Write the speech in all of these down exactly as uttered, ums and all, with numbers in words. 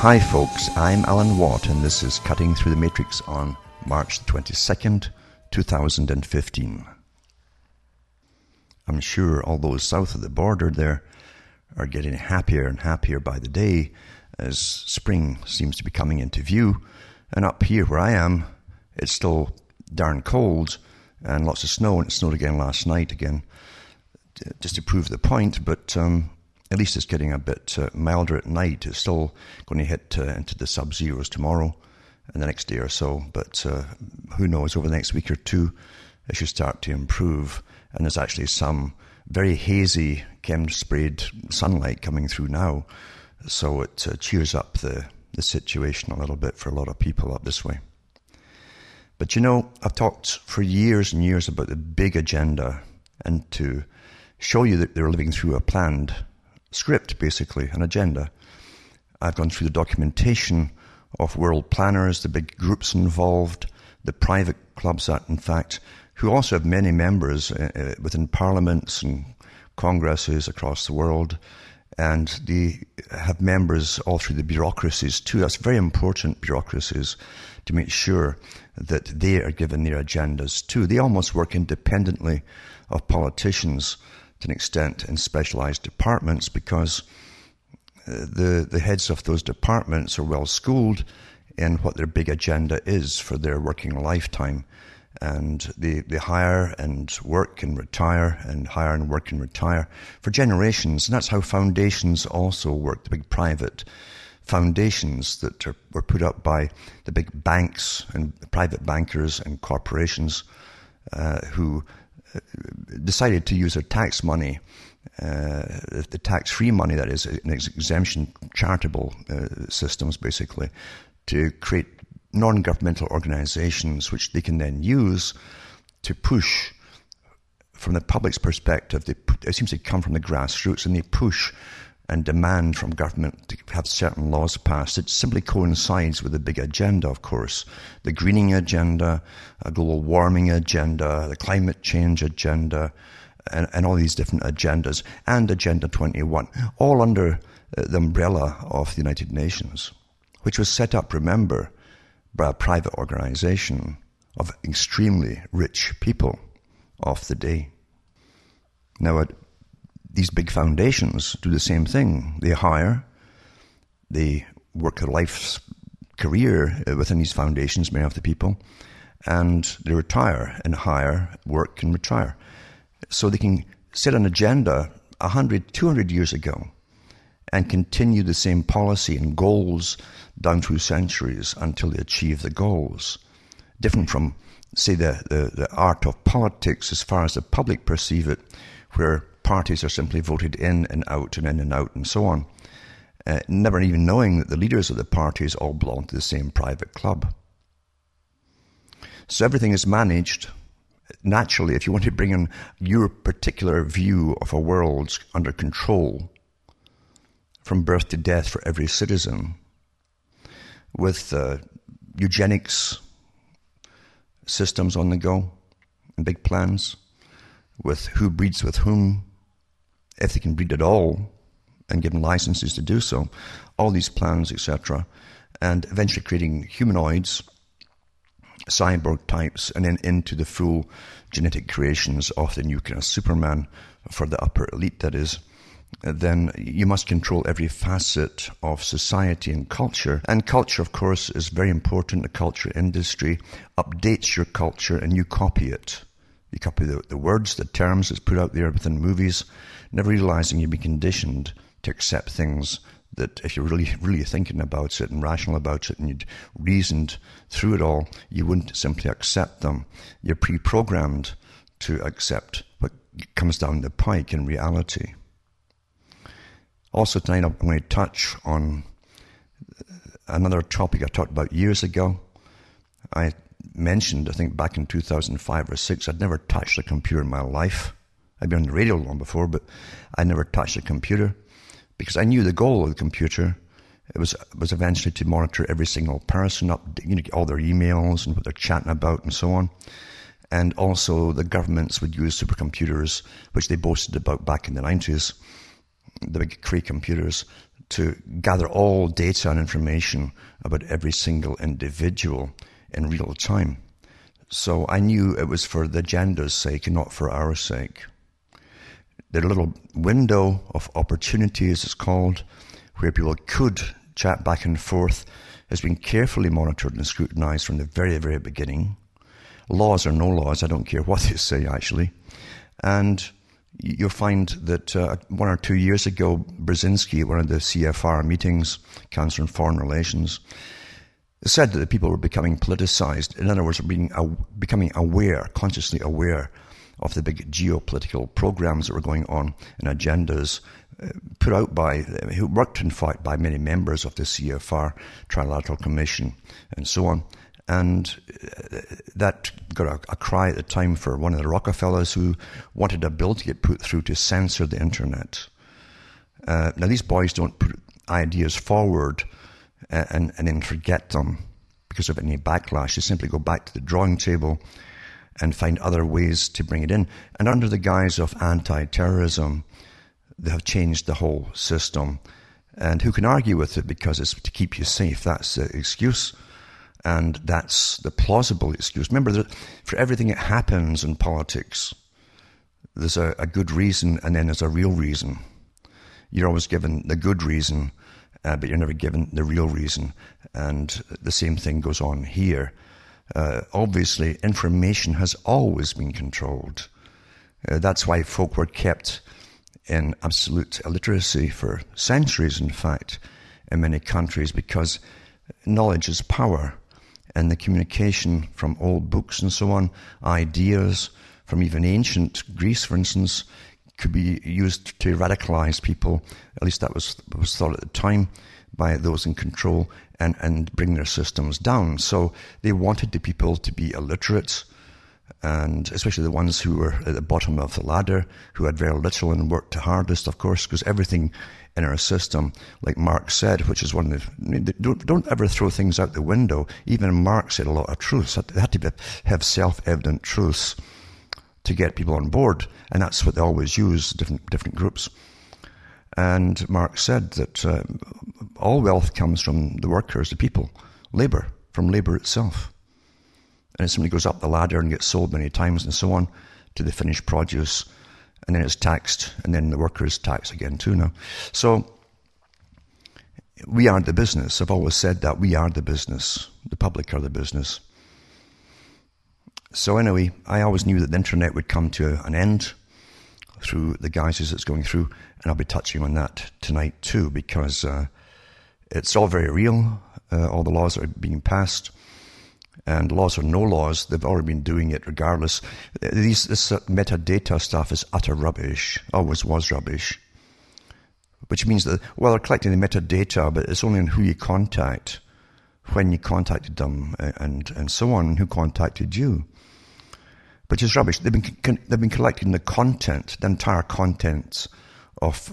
Hi folks, I'm Alan Watt and this is Cutting Through the Matrix on March twenty-second, two thousand fifteen. I'm sure all those south of the border there are getting happier and happier by the day as spring seems to be coming into view. And up here where I am, it's still darn cold and lots of snow, and it snowed again last night again, just to prove the point, but um, at least it's getting a bit uh, milder at night. It's still going to hit uh, into the sub-zeros tomorrow and the next day or so, but uh, who knows, over the next week or two, it should start to improve, and there's actually some very hazy chem-sprayed sunlight coming through now, so it uh, cheers up the, the situation a little bit for a lot of people up this way. But you know, I've talked for years and years about the big agenda, and to show you that they're living through a planned script, basically, an agenda. I've gone through the documentation of world planners, the big groups involved, the private clubs, in fact, who also have many members within parliaments and congresses across the world, and they have members all through the bureaucracies too. That's very important, bureaucracies, to make sure that they are given their agendas too. They almost work independently of politicians to an extent in specialized departments, because the the heads of those departments are well schooled in what their big agenda is for their working lifetime. And they, they hire and work and retire and hire and work and retire for generations. And that's how foundations also work, the big private foundations that are, were put up by the big banks and private bankers and corporations uh, who decided to use their tax money, uh, the tax-free money, that is, an exemption charitable uh, systems, basically, to create non-governmental organizations which they can then use to push from the public's perspective. They, it seems to come from the grassroots, and they push and demand from government to have certain laws passed. It simply coincides with the big agenda, of course. The greening agenda, a global warming agenda, the climate change agenda, and, and all these different agendas, and Agenda twenty-one, all under the umbrella of the United Nations, which was set up, remember, by a private organization of extremely rich people of the day. Now, it these big foundations do the same thing. They hire, they work their life's career within these foundations, many of the people, and they retire and hire, work and retire. So they can set an agenda one hundred, two hundred years ago and continue the same policy and goals down through centuries until they achieve the goals. Different from, say, the, the, the art of politics as far as the public perceive it, where parties are simply voted in and out and in and out and so on, uh, never even knowing that the leaders of the parties all belong to the same private club. So everything is managed naturally. If you want to bring in your particular view of a world under control from birth to death for every citizen, with uh, eugenics systems on the go and big plans, with who breeds with whom, if they can breed at all, and given licenses to do so, all these plans, et cetera, and eventually creating humanoids, cyborg types, and then into the full genetic creations of the new kind of Superman for the upper elite, that is, then you must control every facet of society and culture. And culture, of course, is very important. The culture industry updates your culture and you copy it. You copy the, the words, the terms that's put out there within movies, never realizing you'd be conditioned to accept things that if you're really, really thinking about it and rational about it and you'd reasoned through it all, you wouldn't simply accept them. You're pre-programmed to accept what comes down the pike in reality. Also tonight I'm going to touch on another topic I talked about years ago. I mentioned, I think back in two thousand five or six, I'd never touched a computer in my life. I'd been on the radio long before, but I never touched a computer because I knew the goal of the computer. It was was eventually to monitor every single person, up, you know, all their emails and what they're chatting about and so on. And also the governments would use supercomputers, which they boasted about back in the nineties, the big Cray computers, to gather all data and information about every single individual in real time. So I knew it was for the agenda's sake and not for our sake. The little window of opportunity, as it's called, where people could chat back and forth, has been carefully monitored and scrutinised from the very, very beginning. Laws or no laws, I don't care what they say, actually. And you'll find that uh, one or two years ago, Brzezinski, at one of the C F R meetings, Council on Foreign Relations, said that the people were becoming politicised. In other words, being uh, becoming aware, consciously aware, of the big geopolitical programs that were going on and agendas uh, put out by, who uh, worked in fact by many members of the C F R, Trilateral Commission, and so on. And uh, that got a, a cry at the time for one of the Rockefellers who wanted a bill to get put through to censor the internet. Uh, now, these boys don't put ideas forward and, and then forget them because of any backlash. They simply go back to the drawing table and find other ways to bring it in. And under the guise of anti-terrorism, they have changed the whole system. And who can argue with it, because it's to keep you safe? That's the excuse, and that's the plausible excuse. Remember that for everything that happens in politics, there's a, a good reason and then there's a real reason. You're always given the good reason, uh, but you're never given the real reason. And the same thing goes on here. Uh, obviously, information has always been controlled. Uh, that's why folk were kept in absolute illiteracy for centuries, in fact, in many countries, because knowledge is power, and the communication from old books and so on, ideas from even ancient Greece, for instance, could be used to radicalize people, at least that was, was thought at the time, by those in control, and, and bring their systems down. So they wanted the people to be illiterate, and especially the ones who were at the bottom of the ladder, who had very little and worked the hardest, of course, because everything in our system, like Marx said, which is one of the... Don't, don't ever throw things out the window. Even Marx said a lot of truths. They had to have self-evident truths to get people on board, and that's what they always use, different, different groups. And Marx said that uh, all wealth comes from the workers, the people, labour, from labour itself. And it simply goes up the ladder and gets sold many times and so on to the finished produce, and then it's taxed, and then the workers tax again too now. So we are the business. I've always said that we are the business. The public are the business. So anyway, I always knew that the internet would come to an end through the guises it's going through, and I'll be touching on that tonight too, because uh, it's all very real. Uh, all the laws that are being passed, and laws or no laws, they've already been doing it regardless. These, this uh, metadata stuff is utter rubbish, always was rubbish, which means that, well, they're collecting the metadata, but it's only on who you contact, when you contacted them, and, and so on, who contacted you. Which is rubbish. They've been they've been collecting the content, the entire content of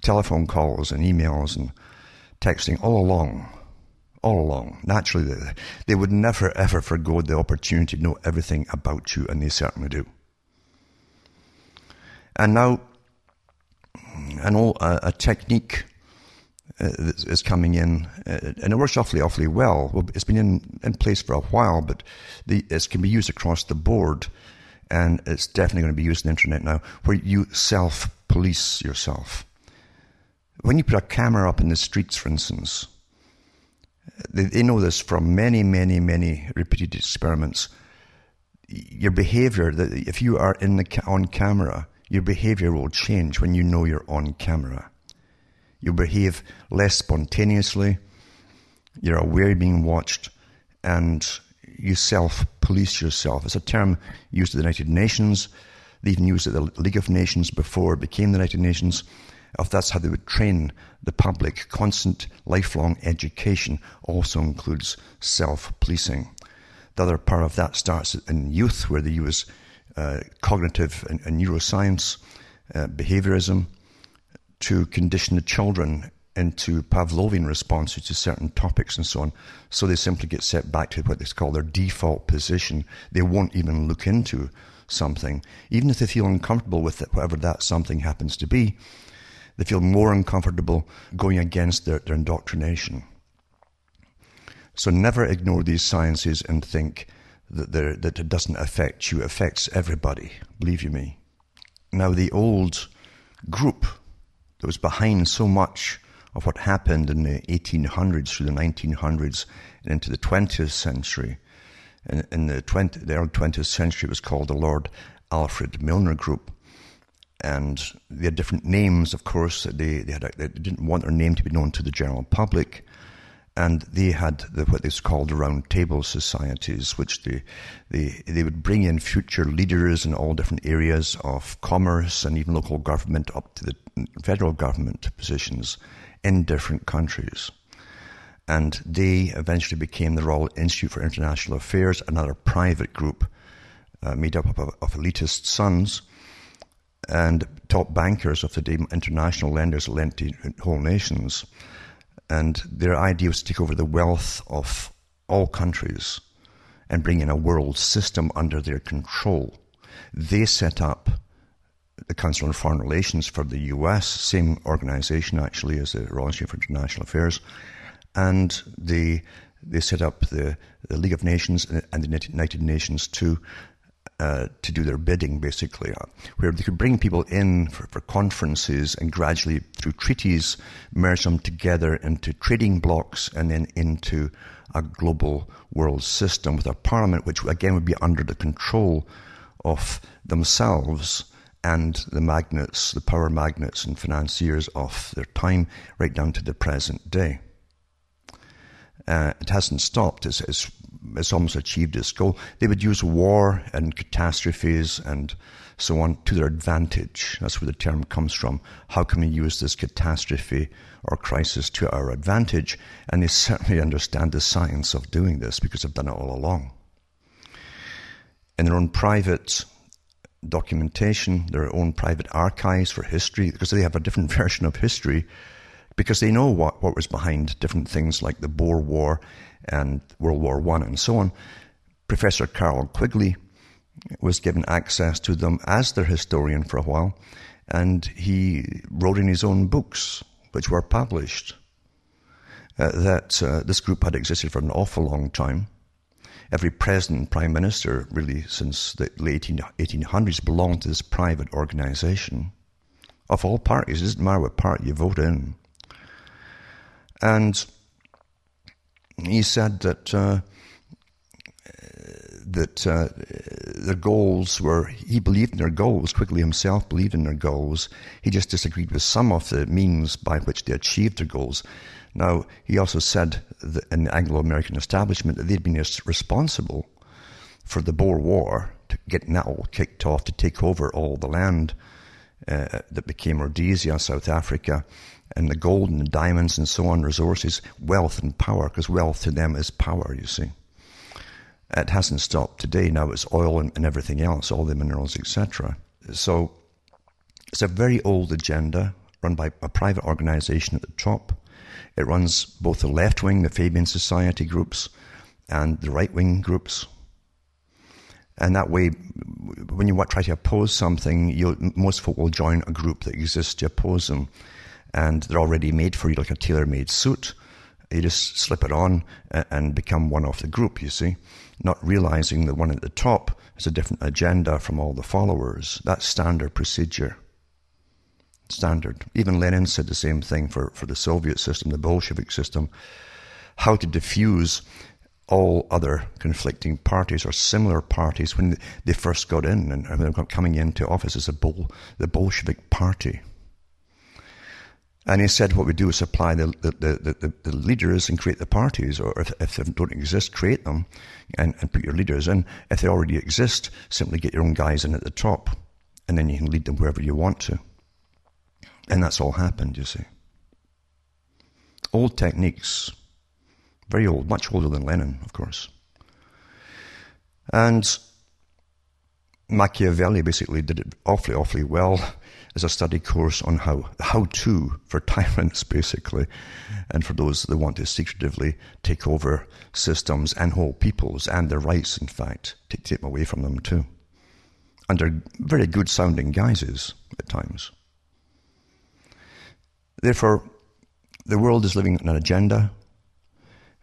telephone calls and emails and texting all along, all along. Naturally, they, they would never ever forgo the opportunity to know everything about you, and they certainly do. And now, an old uh, a technique uh, is coming in, uh, and it works awfully, awfully well. well it's been in, in place for a while, but the, it can be used across the board. And it's definitely going to be used on the internet now, where you self-police yourself. When you put a camera up in the streets, for instance, they, they know this from many, many, many repeated experiments. Your behavior, if you are in the on camera, your behavior will change when you know you're on camera. You'll behave less spontaneously. You're aware you're being watched, and you self-police yourself. It's a term used at the United Nations. They even used it at the League of Nations before it became the United Nations. If that's how they would train the public. Constant, lifelong education also includes self-policing. The other part of that starts in youth, where they use uh, cognitive and, and neuroscience, uh, behaviorism, to condition the children into Pavlovian responses to certain topics and so on. So they simply get set back to what they call their default position. They won't even look into something. Even if they feel uncomfortable with it, whatever that something happens to be, They feel more uncomfortable going against their, their indoctrination. So never ignore these sciences and think that, that it doesn't affect you. It affects everybody, believe you me. Now, the old group that was behind so much of what happened in the eighteen hundreds through the nineteen hundreds and into the twentieth century, in, in the, twentieth, the early twentieth century, it was called the Lord Alfred Milner Group. And they had different names, of course. They, they, had a, they didn't want their name to be known to the general public. And they had the, what is called round table societies, which they, they they would bring in future leaders in all different areas of commerce and even local government up to the federal government positions in different countries. And they eventually became the Royal Institute for International Affairs, another private group uh, made up of, of elitist sons and top bankers of the day, international lenders lent to whole nations. And their idea was to take over the wealth of all countries and bring in a world system under their control. They set up the Council on Foreign Relations for the U S, same organization actually as the Royal Institute for International Affairs, and they they set up the, the League of Nations and the United Nations to uh, to do their bidding, basically, where they could bring people in for, for conferences and gradually, through treaties, merge them together into trading blocks and then into a global world system with a parliament, which again would be under the control of themselves and the magnates, the power magnates and financiers of their time, right down to the present day. Uh, it hasn't stopped. It's, it's, it's almost achieved its goal. They would use war and catastrophes and so on to their advantage. That's where the term comes from. How can we use this catastrophe or crisis to our advantage? And they certainly understand the science of doing this because they've done it all along. In their own private documentation, their own private archives for history, because they have a different version of history, because they know what, what was behind different things like the Boer War and World War One and so on. Professor Carl Quigley was given access to them as their historian for a while, and he wrote in his own books, which were published, uh, that uh, this group had existed for an awful long time. Every president, prime minister, really, since the late eighteen hundreds, belonged to this private organization of all parties. It doesn't matter what party you vote in. And he said that uh, that uh, their goals were, he believed in their goals, Quigley himself believed in their goals. He just disagreed with some of the means by which they achieved their goals. Now, he also said that in the Anglo-American establishment that they'd been responsible for the Boer War, to getting that all kicked off, to take over all the land uh, that became Rhodesia, South Africa, and the gold and the diamonds and so on, resources, wealth and power, because wealth to them is power, you see. It hasn't stopped today. Now it's oil and, and everything else, all the minerals, et cetera. So it's a very old agenda run by a private organization at the top. It runs both the left wing, the Fabian Society groups, and the right wing groups. And that way, when you try to oppose something, you'll, most folk will join a group that exists to oppose them. And they're already made for you, like a tailor-made suit. You just slip it on and become one of the group, you see, not realizing the one at the top has a different agenda from all the followers. That's standard procedure. Standard. Even Lenin said the same thing for, for the Soviet system, the Bolshevik system. How to diffuse all other conflicting parties or similar parties when they first got in and when they got coming into office as a Bol, the Bolshevik party. And he said what we do is supply the the, the, the, the leaders and create the parties, or if, if they don't exist, create them and, and put your leaders in. If they already exist, simply get your own guys in at the top and then you can lead them wherever you want to. And that's all happened, you see. Old techniques. Very old, much older than Lenin, of course. And Machiavelli basically did it awfully, awfully well as a study course on how, how to for tyrants, basically, and for those that want to secretively take over systems and whole peoples and their rights, in fact, take, take them away from them too. Under very good-sounding guises at times. Therefore, the world is living on an agenda.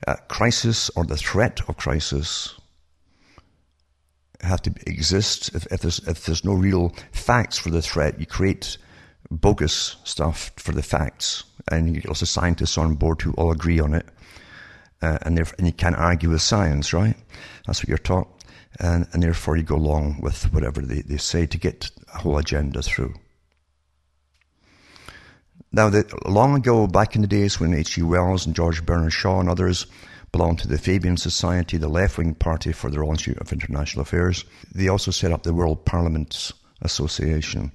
Uh, crisis, or the threat of crisis, have to exist. If, if, there's, if there's no real facts for the threat, you create bogus stuff for the facts, and you get lots of scientists on board who all agree on it, uh, and, and you can't argue with science, right? That's what you're taught, and, and therefore you go along with whatever they, they say to get a whole agenda through. Now, the, long ago, back in the days when H. G. Wells and George Bernard Shaw and others belonged to the Fabian Society, the left-wing party for the Royal Institute of International Affairs, they also set up the World Parliament Association,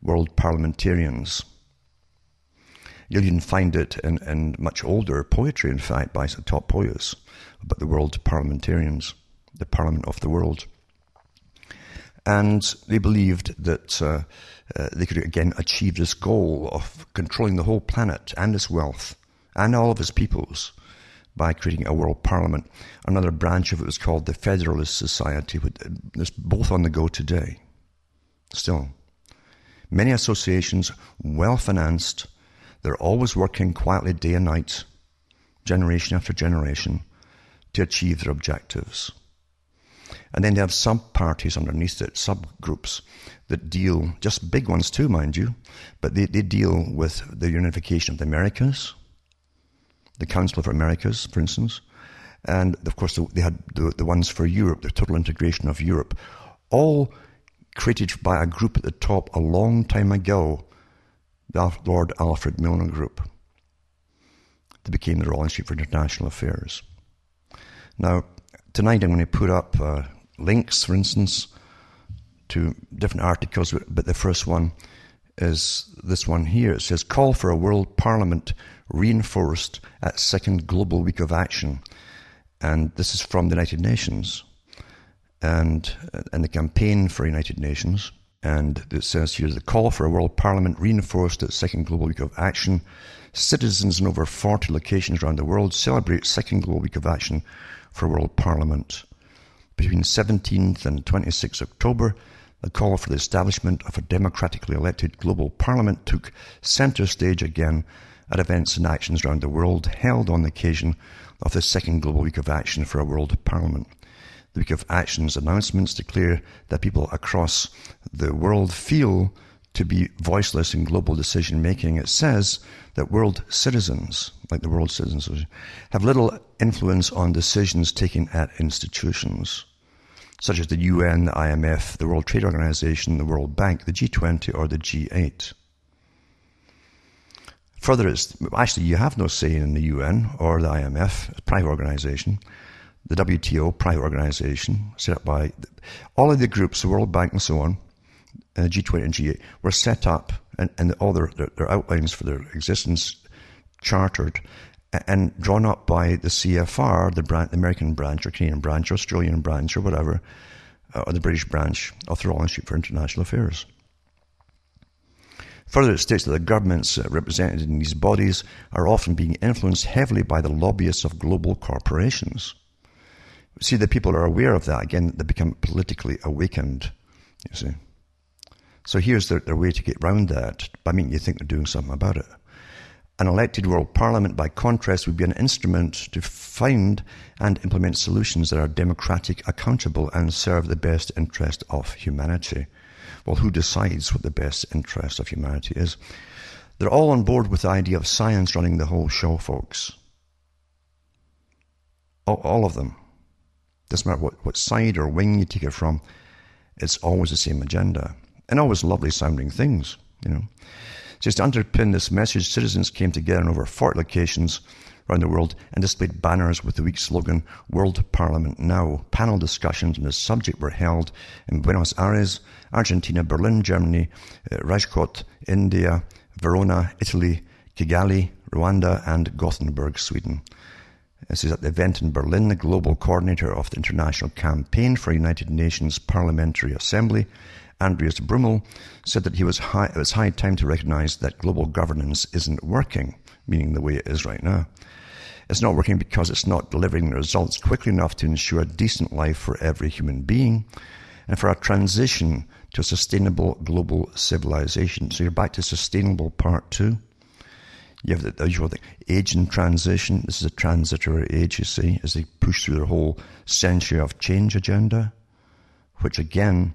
World Parliamentarians. You'll even find it in, in much older poetry, in fact, by the top poets, about the World Parliamentarians, the Parliament of the World. And they believed that uh, uh, they could again achieve this goal of controlling the whole planet and its wealth and all of its peoples by creating a world parliament. Another branch of it was called the Federalist Society. It's both on the go today. Still, many associations, well-financed, they're always working quietly day and night, generation after generation, to achieve their objectives. And then they have sub-parties underneath it, subgroups that deal, just big ones too, mind you, but they, they deal with the unification of the Americas, the Council of Americas, for instance, and of course they had the, the ones for Europe, the total integration of Europe, all created by a group at the top a long time ago, the Lord Alfred Milner Group, that became the Royal Institute for International Affairs. Now, tonight I'm going to put up uh, links, for instance, to different articles, but the first one is this one here. It says, Call for a World Parliament Reinforced at Second Global Week of Action. And this is from the United Nations and, and the campaign for United Nations. And it says here, the call for a World Parliament Reinforced at Second Global Week of Action. Citizens in over forty locations around the world celebrate Second Global Week of Action for World Parliament. Between seventeenth and twenty-sixth of October, the call for the establishment of a democratically elected global parliament took center stage again at events and actions around the world held on the occasion of the Second Global Week of Action for a World Parliament. The Week of Action's announcements declare that people across the world feel to be voiceless in global decision-making. It says that world citizens, like the world citizens, have little influence on decisions taken at institutions, such as the U N, the I M F, the World Trade Organization, the World Bank, the G twenty, or the G eight. Further, it's, actually, you have no say in the U N or the I M F, a private organization, the W T O, private organization, set up by the, all of the groups, the World Bank and so on, Uh, G twenty and G eight were set up, and, and all their, their, their outlines for their existence chartered and, and drawn up by the C F R, the, branch, the American branch or Canadian branch or Australian branch or whatever, uh, or the British branch of the Royal Institute for International Affairs. Further, it states that the governments represented in these bodies are often being influenced heavily by the lobbyists of global corporations. See, the people are aware of that. Again, they become politically awakened, you see. So here's their, their way to get round that. I mean, you think they're doing something about it. An elected world parliament, by contrast, would be an instrument to find and implement solutions that are democratic, accountable, and serve the best interest of humanity. Well, who decides what the best interest of humanity is? They're all on board with the idea of science running the whole show, folks. All, all of them. Doesn't matter what, what side or wing you take it from, it's always the same agenda. And always lovely sounding things, you know. Just to underpin this message, citizens came together in over forty locations around the world and displayed banners with the week's slogan, World Parliament Now. Panel discussions on this subject were held in Buenos Aires, Argentina, Berlin, Germany, uh, Rajkot, India, Verona, Italy, Kigali, Rwanda, and Gothenburg, Sweden. This is at the event in Berlin. The global coordinator of the International Campaign for United Nations Parliamentary Assembly, Andreas Brummel, said that he was high, it was high time to recognize that global governance isn't working, meaning the way it is right now. It's not working because it's not delivering the results quickly enough to ensure a decent life for every human being and for a transition to a sustainable global civilization. So you're back to sustainable part two. You have the, the usual thing, age in transition. This is a transitory age, you see, as they push through their whole century of change agenda, which again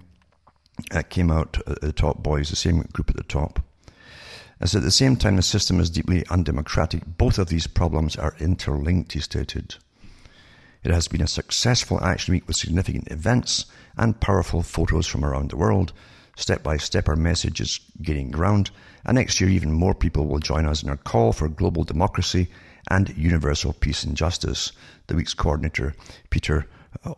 uh, came out at the top boys, the same group at the top. As at the same time, the system is deeply undemocratic. Both of these problems are interlinked, he stated. It has been a successful action week with significant events and powerful photos from around the world. Step by step, our message is gaining ground, and next year even more people will join us in our call for global democracy and universal peace and justice, the week's coordinator, Peter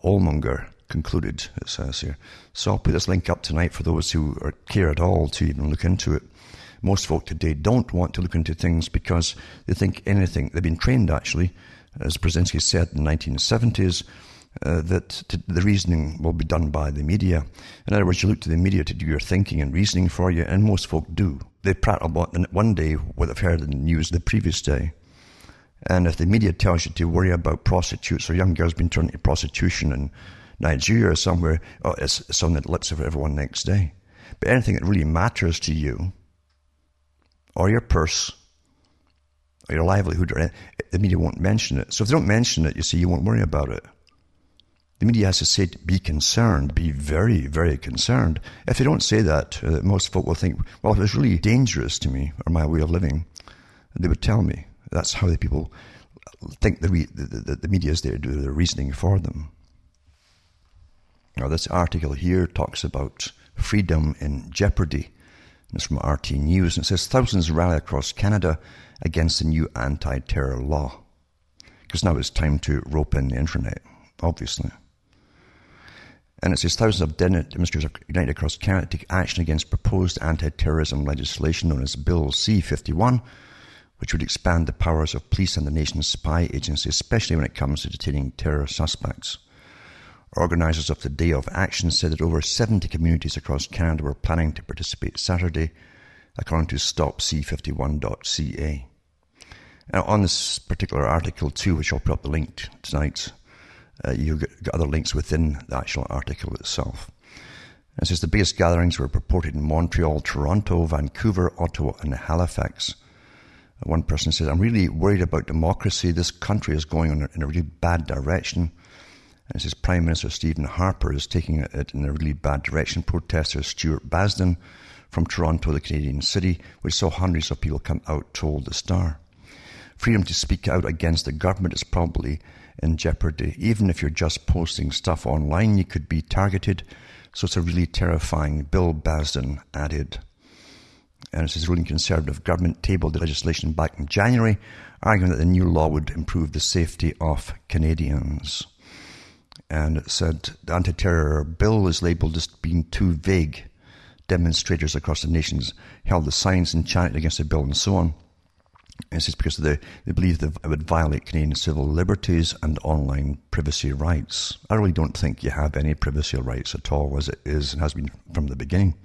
Allmonger, concluded, it says here. So I'll put this link up tonight for those who are care at all to even look into it. Most folk today don't want to look into things because they think anything. They've been trained, actually, as Brzezinski said in the nineteen seventies, uh, that t- the reasoning will be done by the media. In other words, you look to the media to do your thinking and reasoning for you, and most folk do. They prattle about one day what they've heard in the news the previous day. And if the media tells you to worry about prostitutes or young girls being turned into prostitution in Nigeria or somewhere, oh, it's, it's on the lips of everyone next day. But anything that really matters to you, or your purse, or your livelihood, or anything, the media won't mention it. So if they don't mention it, you see, you won't worry about it. The media has to say, be concerned, be very, very concerned. If they don't say that, uh, most folk will think, well, if it's really dangerous to me, or my way of living, they would tell me. That's how the people think the, re- the, the, the media is there to do their reasoning for them. Now, this article here talks about freedom in jeopardy. It's from R T News, and it says thousands rally across Canada against the new anti-terror law. Because now it's time to rope in the internet, obviously. And it says thousands of demonstrators are united across Canada to take action against proposed anti-terrorism legislation known as Bill C fifty-one, which would expand the powers of police and the nation's spy agency, especially when it comes to detaining terror suspects. Organisers of the Day of Action said that over seventy communities across Canada were planning to participate Saturday, according to stop c fifty-one dot c a. Now, on this particular article too, which I'll put up the link to tonight, uh, you've got other links within the actual article itself. It says the biggest gatherings were reported in Montreal, Toronto, Vancouver, Ottawa and Halifax. One person says, I'm really worried about democracy. This country is going in a really bad direction. And it says Prime Minister Stephen Harper is taking it in a really bad direction. Protester Stuart Basden from Toronto, the Canadian city, which saw hundreds of people come out, told the Star. Freedom to speak out against the government is probably in jeopardy. Even if you're just posting stuff online, you could be targeted. So it's a really terrifying bill, Basden added. And it says ruling Conservative government tabled the legislation back in January, arguing that the new law would improve the safety of Canadians. And it said the anti-terror bill is labelled as being too vague. Demonstrators across the nations held the signs and chanted against the bill and so on. And this is because they, they believe that it would violate Canadian civil liberties and online privacy rights. I really don't think you have any privacy rights at all, as it is and has been from the beginning.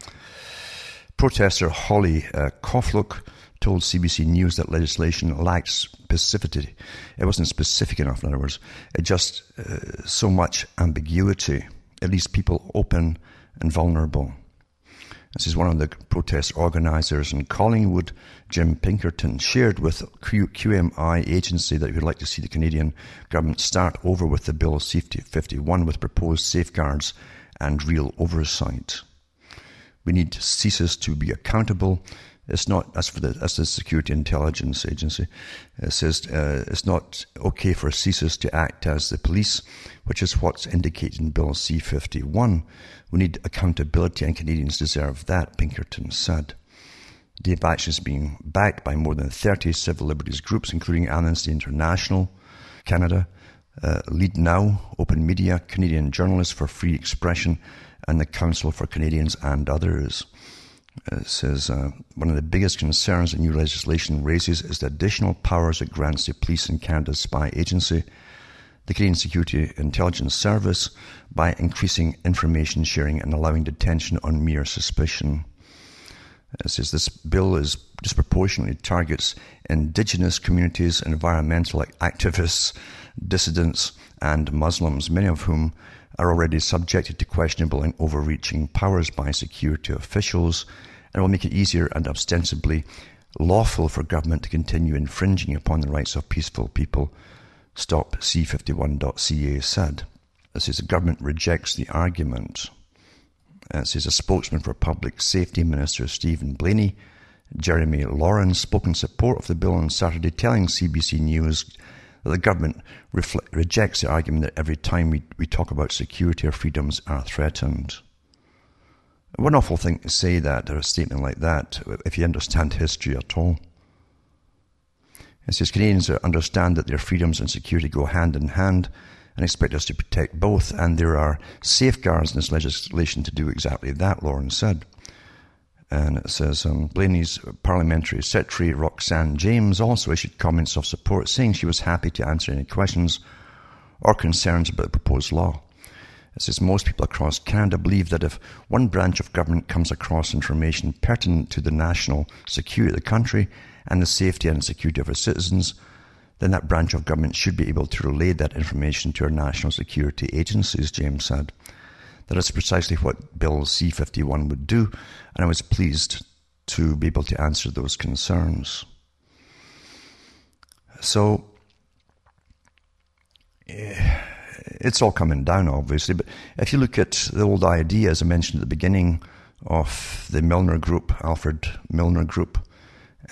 Protester Holly uh, Koflook told C B C News that legislation lacked specificity. It wasn't specific enough, in other words. It just uh, so much ambiguity. It leaves people open and vulnerable. This is one of the protest organisers in Collingwood, Jim Pinkerton, shared with Q- QMI agency that he would like to see the Canadian government start over with the Bill C fifty-one with proposed safeguards and real oversight. We need C S I S to be accountable. It's not, as for the, as the Security Intelligence Agency, it says uh, it's not okay for C S I S to act as the police, which is what's indicated in Bill C fifty-one. We need accountability and Canadians deserve that, Pinkerton said. The action is being backed by more than thirty civil liberties groups, including Amnesty International, Canada, uh, Lead Now, Open Media, Canadian Journalists for Free Expression, and the Council for Canadians and others. It says, uh, one of the biggest concerns the new legislation raises is the additional powers it grants to police and Canada's spy agency, the Canadian Security Intelligence Service, by increasing information sharing and allowing detention on mere suspicion. It says this bill is disproportionately targets Indigenous communities, environmental activists, dissidents, and Muslims, many of whom are already subjected to questionable and overreaching powers by security officials, and will make it easier and ostensibly lawful for government to continue infringing upon the rights of peaceful people, stop C fifty-one dot C A said. It says the government rejects the argument. It says a spokesman for Public Safety Minister Stephen Blaney, Jeremy Lawrence, spoke in support of the bill on Saturday, telling C B C News that the government refle- rejects the argument that every time we, we talk about security, our freedoms are threatened. One awful thing to say that, or a statement like that, if you understand history at all. It says Canadians understand that their freedoms and security go hand in hand and expect us to protect both, and there are safeguards in this legislation to do exactly that, Lawrence said. And it says um, Blaney's parliamentary secretary, Roxanne James, also issued comments of support, saying she was happy to answer any questions or concerns about the proposed law. It says most people across Canada believe that if one branch of government comes across information pertinent to the national security of the country and the safety and security of our citizens, then that branch of government should be able to relay that information to our national security agencies, James said. That is precisely what Bill C fifty-one would do, and I was pleased to be able to answer those concerns. So, yeah. It's all coming down, obviously, but if you look at the old idea, as I mentioned at the beginning, of the Milner Group, Alfred Milner Group,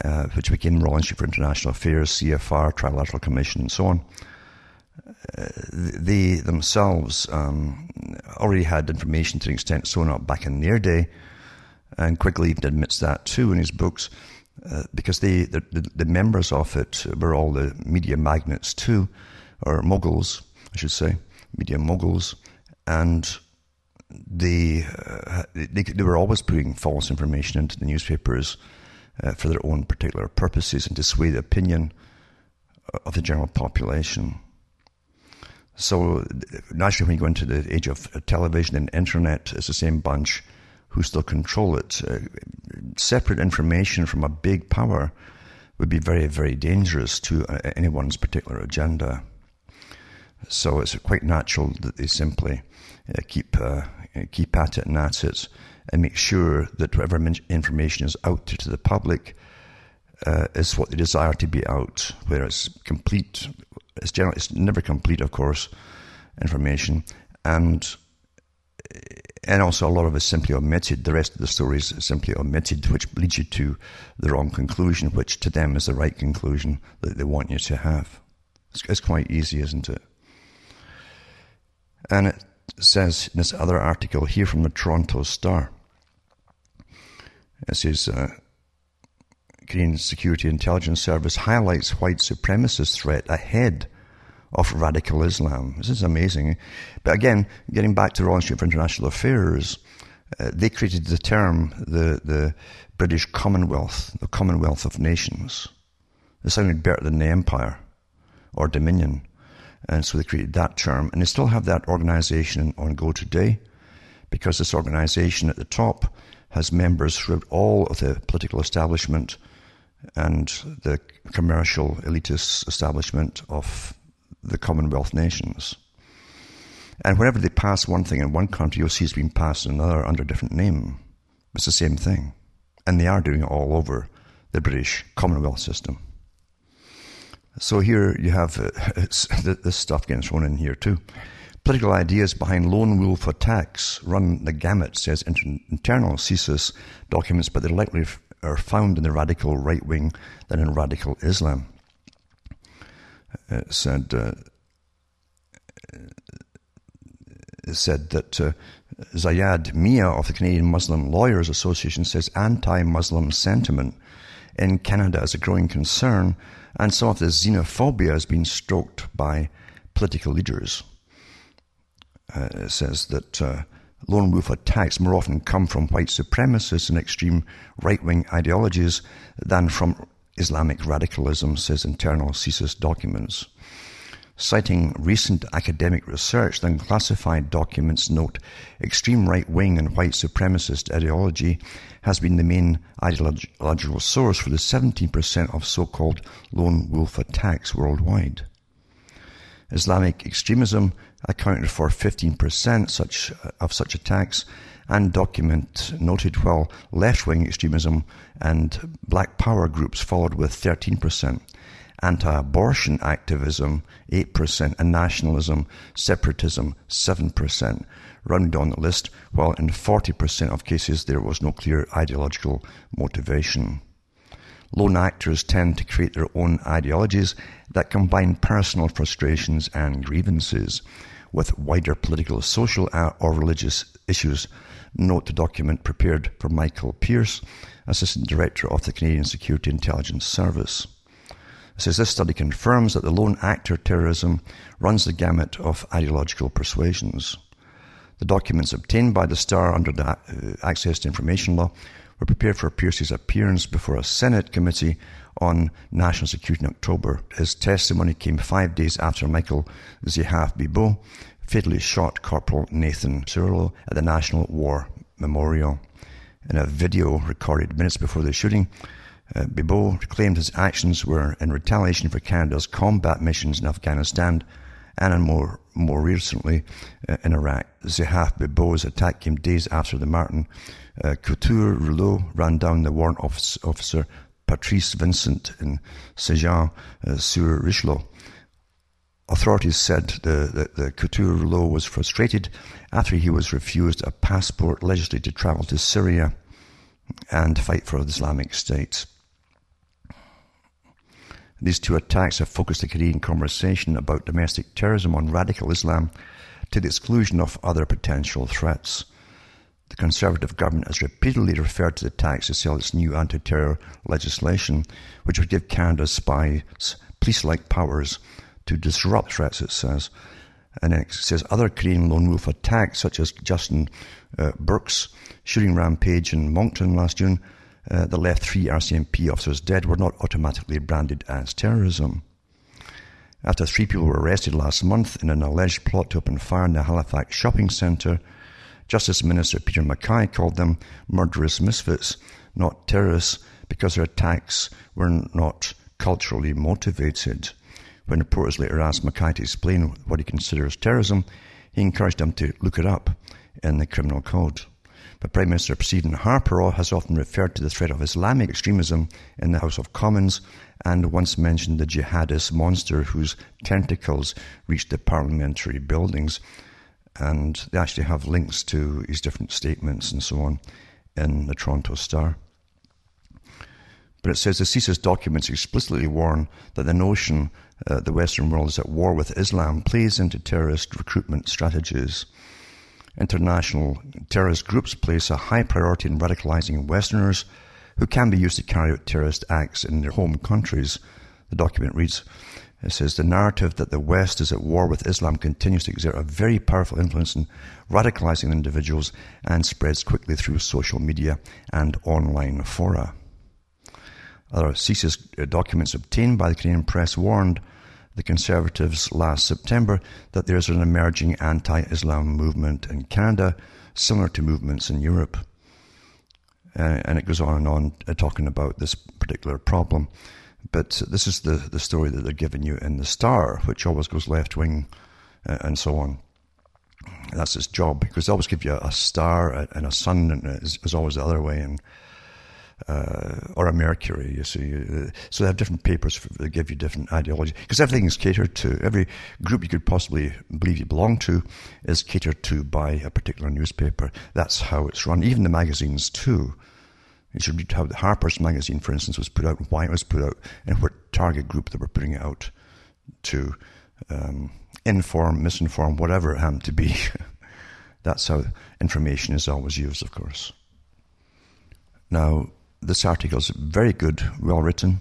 uh, which became Royal Institute for International Affairs, C F R, Trilateral Commission, and so on, uh, they themselves um, already had information to an extent sewn up back in their day, and Quigley even admits that too in his books, uh, because they, the, the, the members of it were all the media magnates too, or moguls, I should say, media moguls, and they, uh, they they were always putting false information into the newspapers uh, for their own particular purposes and to sway the opinion of the general population. So naturally, when you go into the age of television and internet, it's the same bunch who still control it. Uh, separate information from a big power would be very, very dangerous to uh, anyone's particular agenda. So it's quite natural that they simply uh, keep uh, keep at it and at it and make sure that whatever information is out to the public uh, is what they desire to be out, where it's complete, it's, generally, it's never complete, of course, information. And and also a lot of it is simply omitted. The rest of the story is simply omitted, which leads you to the wrong conclusion, which to them is the right conclusion that they want you to have. It's, it's quite easy, isn't it? And it says in this other article here from the Toronto Star, it says, uh, Canadian Security Intelligence Service highlights white supremacist threat ahead of radical Islam. This is amazing. But again, getting back to the Royal Institute for International Affairs, uh, they created the term, the, the British Commonwealth, the Commonwealth of Nations. It sounded better than the Empire or Dominion. And so they created that term, and they still have that organization on go today, because this organization at the top has members throughout all of the political establishment and the commercial elitist establishment of the Commonwealth nations. And whenever they pass one thing in one country, you'll see it's been passed in another under a different name. It's the same thing. And they are doing it all over the British Commonwealth system. So here you have uh, this stuff getting thrown in here too. Political ideas behind lone wolf attacks run the gamut, says inter- internal C S I S documents, but they likely f- are found in the radical right wing than in radical Islam. It said, uh, it said that uh, Zayad Mia of the Canadian Muslim Lawyers Association says anti-Muslim sentiment in Canada is a growing concern, and some of this xenophobia has been stroked by political leaders. Uh, it says that uh, lone wolf attacks more often come from white supremacists and extreme right-wing ideologies than from Islamic radicalism, says internal C S I S documents. Citing recent academic research, the unclassified documents note extreme right-wing and white supremacist ideology has been the main ideological source for the seventeen percent of so-called lone wolf attacks worldwide. Islamic extremism, accounted for fifteen percent such, of such attacks, and document noted while left-wing extremism and black power groups followed with thirteen percent. Anti-abortion activism, eight percent, and nationalism, separatism, seven percent. Rounded on the list, while in forty percent of cases there was no clear ideological motivation. Lone actors tend to create their own ideologies that combine personal frustrations and grievances with wider political, social, or religious issues. Note the document prepared for Michael Pierce, Assistant Director of the Canadian Security Intelligence Service. It says this study confirms that the lone actor terrorism runs the gamut of ideological persuasions. The documents obtained by the Star under the Access to Information Law were prepared for Pierce's appearance before a Senate committee on national security in October. His testimony came five days after Michael Zehaf-Bibeau fatally shot Corporal Nathan Cirillo at the National War Memorial. In a video recorded minutes before the shooting, Uh, Bibeau claimed his actions were in retaliation for Canada's combat missions in Afghanistan and, in more, more recently, uh, in Iraq. Zehaf-Bibeau's attack came days after the Martin uh, Couture Rouleau ran down the warrant office, officer Patrice Vincent in Saint-Jean-sur-Richelieu. Authorities said the, the, the Couture Rouleau was frustrated after he was refused a passport legislated to travel to Syria and fight for the Islamic State. These two attacks have focused the Canadian conversation about domestic terrorism on radical Islam to the exclusion of other potential threats. The Conservative government has repeatedly referred to the attacks to sell its new anti-terror legislation, which would give Canada's spies police-like powers to disrupt threats, it says. And then it says other Canadian lone wolf attacks, such as Justin uh, Burke's shooting rampage in Moncton last June, Uh, that left three R C M P officers dead, were not automatically branded as terrorism. After three people were arrested last month in an alleged plot to open fire in the Halifax shopping centre, Justice Minister Peter Mackay called them murderous misfits, not terrorists, because their attacks were not culturally motivated. When reporters later asked Mackay to explain what he considers terrorism, he encouraged them to look it up in the criminal code. But Prime Minister Stephen Harper has often referred to the threat of Islamic extremism in the House of Commons and once mentioned the jihadist monster whose tentacles reached the parliamentary buildings. And they actually have links to his different statements and so on in the Toronto Star. But it says the C S I S documents explicitly warn that the notion uh, the Western world is at war with Islam plays into terrorist recruitment strategies. International terrorist groups place a high priority in radicalizing Westerners who can be used to carry out terrorist acts in their home countries. The document reads, it says, the narrative that the West is at war with Islam continues to exert a very powerful influence in radicalizing individuals and spreads quickly through social media and online fora. Other C S I S documents obtained by the Canadian press warned the Conservatives last September that there is an emerging anti-Islam movement in Canada, similar to movements in Europe. Uh, and it goes on and on uh, talking about this particular problem. But this is the, the story that they're giving you in the Star, which always goes left-wing uh, and so on. And that's its job, because they always give you a star and a sun, and it's, it's always the other way, and Uh, or a Mercury, you see. Uh, so they have different papers that give you different ideology, because everything is catered to. Every group you could possibly believe you belong to is catered to by a particular newspaper. That's how it's run. Even the magazines, too. You should read how the Harper's magazine, for instance, was put out, why it was put out, and what target group they were putting it out to. Um, inform, misinform, whatever it happened to be. That's how information is always used, of course. Now, this article is very good, well written.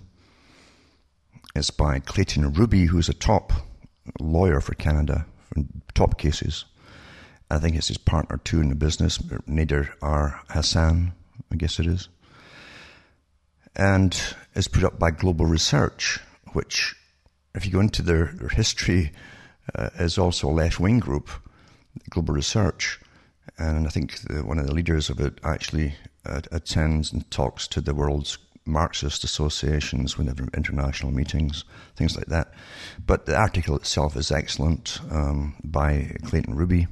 It's by Clayton Ruby, who's a top lawyer for Canada, for top cases. I think it's his partner too in the business, Nader R. Hassan, I guess it is. And it's put up by Global Research, which, if you go into their, their history, uh, is also a left-wing group, Global Research. And I think the, one of the leaders of it actually attends and talks to the world's Marxist associations, we have international meetings, things like that. But the article itself is excellent, um, by Clayton Ruby,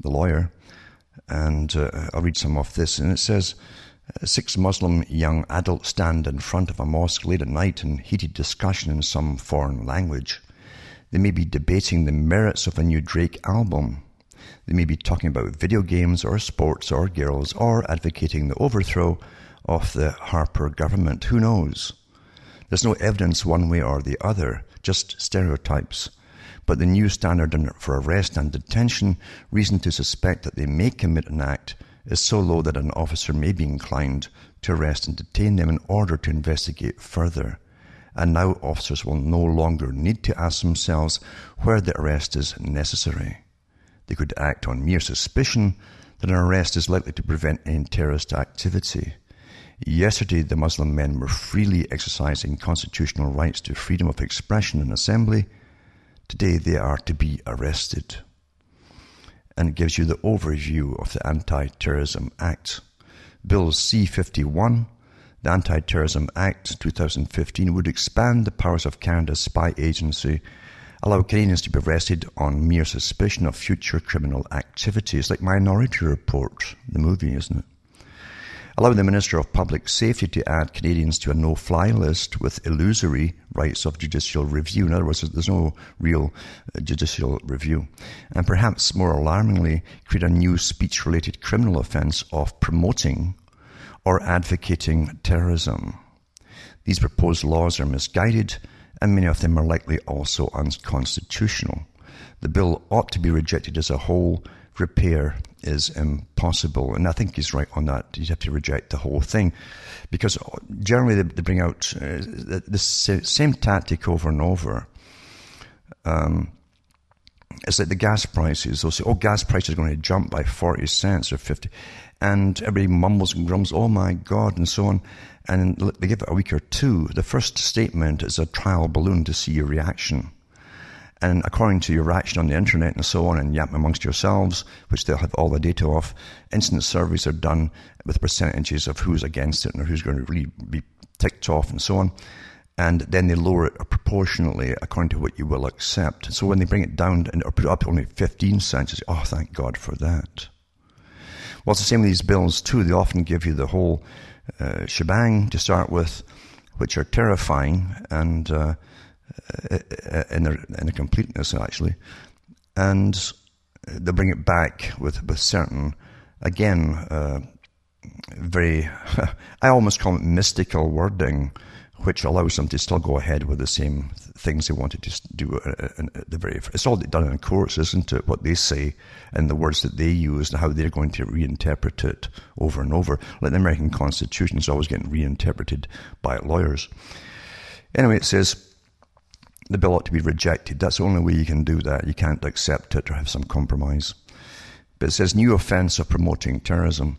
the lawyer. And uh, I'll read some off this. And it says, six Muslim young adults stand in front of a mosque late at night in heated discussion in some foreign language. They may be debating the merits of a new Drake album. They may be talking about video games or sports or girls or advocating the overthrow of the Harper government. Who knows? There's no evidence one way or the other, just stereotypes. But the new standard for arrest and detention, reason to suspect that they may commit an act, is so low that an officer may be inclined to arrest and detain them in order to investigate further. And now officers will no longer need to ask themselves where the arrest is necessary. They could act on mere suspicion that an arrest is likely to prevent any terrorist activity. Yesterday, the Muslim men were freely exercising constitutional rights to freedom of expression and assembly. Today, they are to be arrested. And it gives you the overview of the Anti-Terrorism Act. Bill C fifty-one, the Anti-Terrorism Act two thousand fifteen, would expand the powers of Canada's spy agency, allow Canadians to be arrested on mere suspicion of future criminal activities, like Minority Report, the movie, isn't it? Allow the Minister of Public Safety to add Canadians to a no-fly list with illusory rights of judicial review. In other words, there's no real judicial review. And perhaps more alarmingly, create a new speech-related criminal offence of promoting or advocating terrorism. These proposed laws are misguided, and many of them are likely also unconstitutional. The bill ought to be rejected as a whole. Repair is impossible. And I think he's right on that. You'd have to reject the whole thing, because generally they, they bring out uh, the, the same tactic over and over. Um, it's like the gas prices. They'll say, oh, gas prices are going to jump by forty cents or fifty. And everybody mumbles and grumbles, oh my God, and so on. And they give it a week or two. The first statement is a trial balloon to see your reaction. And according to your reaction on the internet and so on, and yap amongst yourselves, which they'll have all the data of, instant surveys are done with percentages of who's against it and who's going to really be ticked off and so on. And then they lower it proportionally according to what you will accept. So when they bring it down and or put it up only fifteen cents, you say, oh, thank God for that. Well, it's the same with these bills, too. They often give you the whole uh, shebang to start with, which are terrifying and uh, in their, in their completeness, actually. And they bring it back with, with certain, again, uh, very, I almost call it mystical wording, which allows them to still go ahead with the same things they wanted to do. At the very, it's all done in courts, isn't it? What they say and the words that they use and how they're going to reinterpret it over and over. Like the American Constitution is always getting reinterpreted by lawyers. Anyway, it says the bill ought to be rejected. That's the only way you can do that. You can't accept it or have some compromise. But it says new offence of promoting terrorism.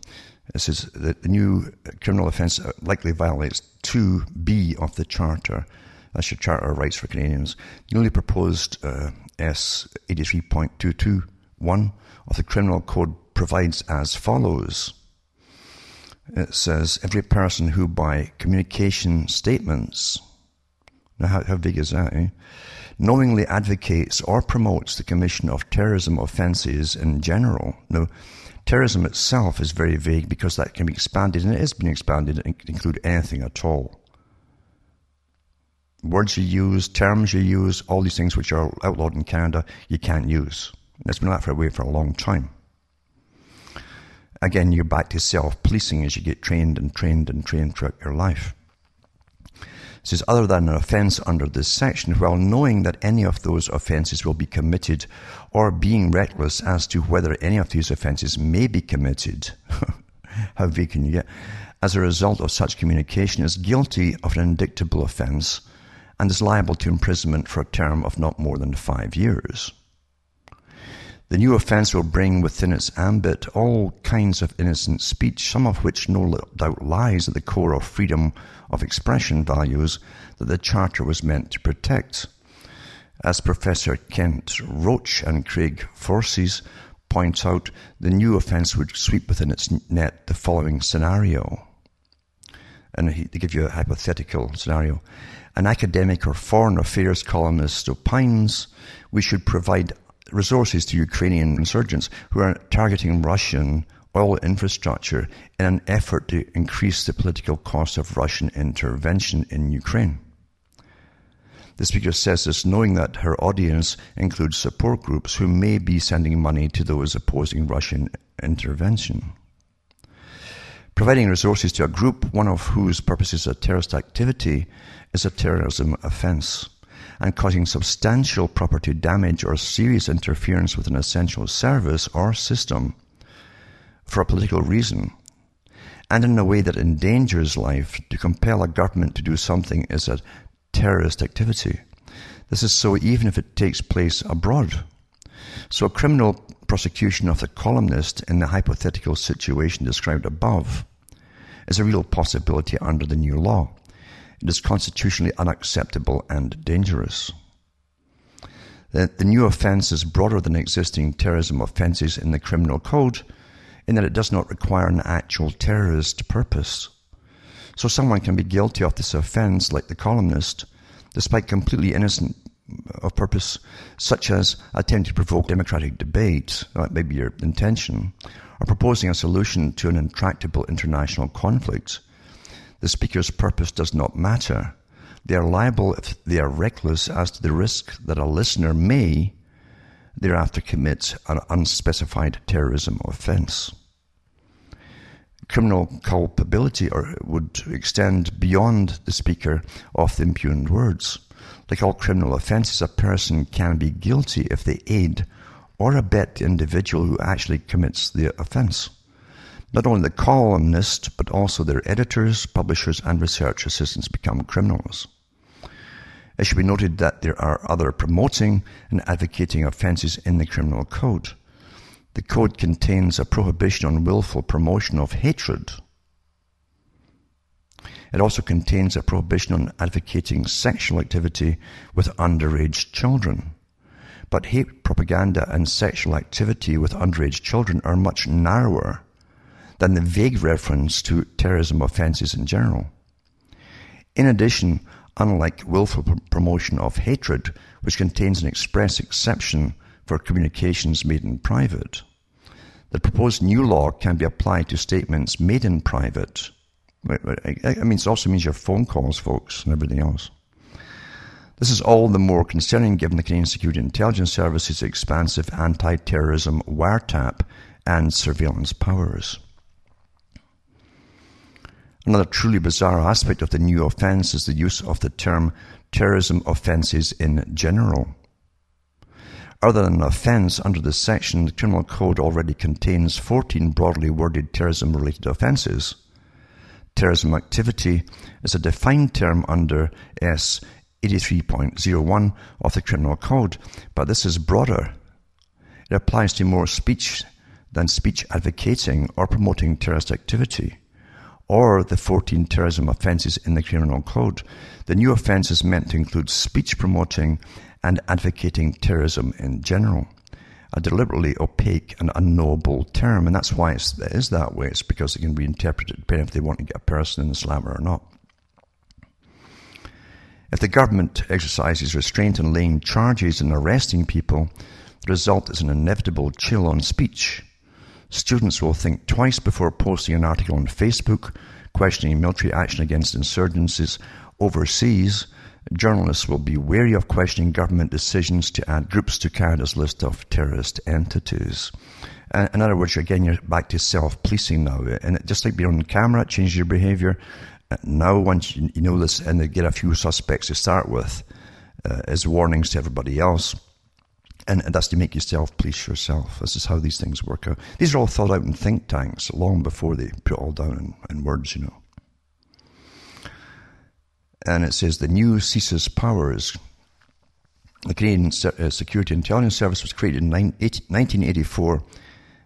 It says that the new criminal offence likely violates two B of the Charter. That's your Charter of Rights for Canadians. Newly proposed uh, S eighty-three point two two one of the Criminal Code provides as follows. It says every person who by communication statements, now how, how big is that, eh? knowingly advocates or promotes the commission of terrorism offences in general. Now, terrorism itself is very vague because that can be expanded, and it is being expanded to include anything at all. Words you use, terms you use, all these things which are outlawed in Canada, you can't use. That's been that for away for a long time. Again, you're back to self-policing as you get trained and trained and trained throughout your life. It says, other than an offence under this section, while knowing that any of those offences will be committed or being reckless as to whether any of these offences may be committed, how vague can you get, as a result of such communication is guilty of an indictable offence and is liable to imprisonment for a term of not more than five years. The new offence will bring within its ambit all kinds of innocent speech, some of which no doubt lies at the core of freedom of expression values that the Charter was meant to protect. As Professor Kent Roach and Craig Forces point out, the new offence would sweep within its net the following scenario. and he, they give you a hypothetical scenario. An academic or foreign affairs columnist opines we should provide resources to Ukrainian insurgents who are targeting Russian oil infrastructure in an effort to increase the political cost of Russian intervention in Ukraine. The speaker says this knowing that her audience includes support groups who may be sending money to those opposing Russian intervention. Providing resources to a group, one of whose purposes are terrorist activity, is a terrorism offence, and causing substantial property damage or serious interference with an essential service or system for a political reason, and in a way that endangers life, to compel a government to do something is a terrorist activity. This is so even if it takes place abroad. So a criminal prosecution of the columnist in the hypothetical situation described above is a real possibility under the new law. It is constitutionally unacceptable and dangerous. The, the new offence is broader than existing terrorism offences in the criminal code, in that it does not require an actual terrorist purpose. So someone can be guilty of this offence, like the columnist, despite completely innocent of purpose, such as attempting to provoke democratic debate, that may be your intention, or proposing a solution to an intractable international conflict. The speaker's purpose does not matter. They are liable if they are reckless as to the risk that a listener may thereafter commit an unspecified terrorism offence. Criminal culpability or would extend beyond the speaker of the impugned words. Like all criminal offences, a person can be guilty if they aid or abet the individual who actually commits the offence. Not only the columnist, but also their editors, publishers and research assistants become criminals. It should be noted that there are other promoting and advocating offences in the criminal code. The code contains a prohibition on willful promotion of hatred. It also contains a prohibition on advocating sexual activity with underage children. But hate propaganda and sexual activity with underage children are much narrower than the vague reference to terrorism offences in general. In addition, unlike willful promotion of hatred, which contains an express exception for communications made in private, the proposed new law can be applied to statements made in private. I mean, it also means your phone calls, folks, and everything else. This is all the more concerning given the Canadian Security Intelligence Service's expansive anti-terrorism wiretap and surveillance powers. Another truly bizarre aspect of the new offence is the use of the term terrorism offences in general. Other than an offence under this section, the Criminal Code already contains fourteen broadly worded terrorism-related offences. Terrorism activity is a defined term under S eighty-three point oh one of the Criminal Code, but this is broader. It applies to more speech than speech advocating or promoting terrorist activity, or the fourteen terrorism offences in the Criminal Code. The new offence is meant to include speech promoting and advocating terrorism in general, a deliberately opaque and unknowable term, and that's why it is that way. It's because it can be interpreted depending if they want to get a person in the slammer or not. If the government exercises restraint in laying charges and arresting people, the result is an inevitable chill on speech. Students will think twice before posting an article on Facebook questioning military action against insurgencies overseas. Journalists will be wary of questioning government decisions to add groups to Canada's list of terrorist entities. And in other words, again, you're back to self-policing now. And it, just like being on camera, it changes your behaviour. Now, once you know this and they get a few suspects to start with, uh, as warnings to everybody else. And that's to make you self-police yourself. This is how these things work out. These are all thought out in think tanks long before they put it all down in, in words, you know. And it says the new C S I S powers. The Canadian Security Intelligence Service was created in nineteen eighty-four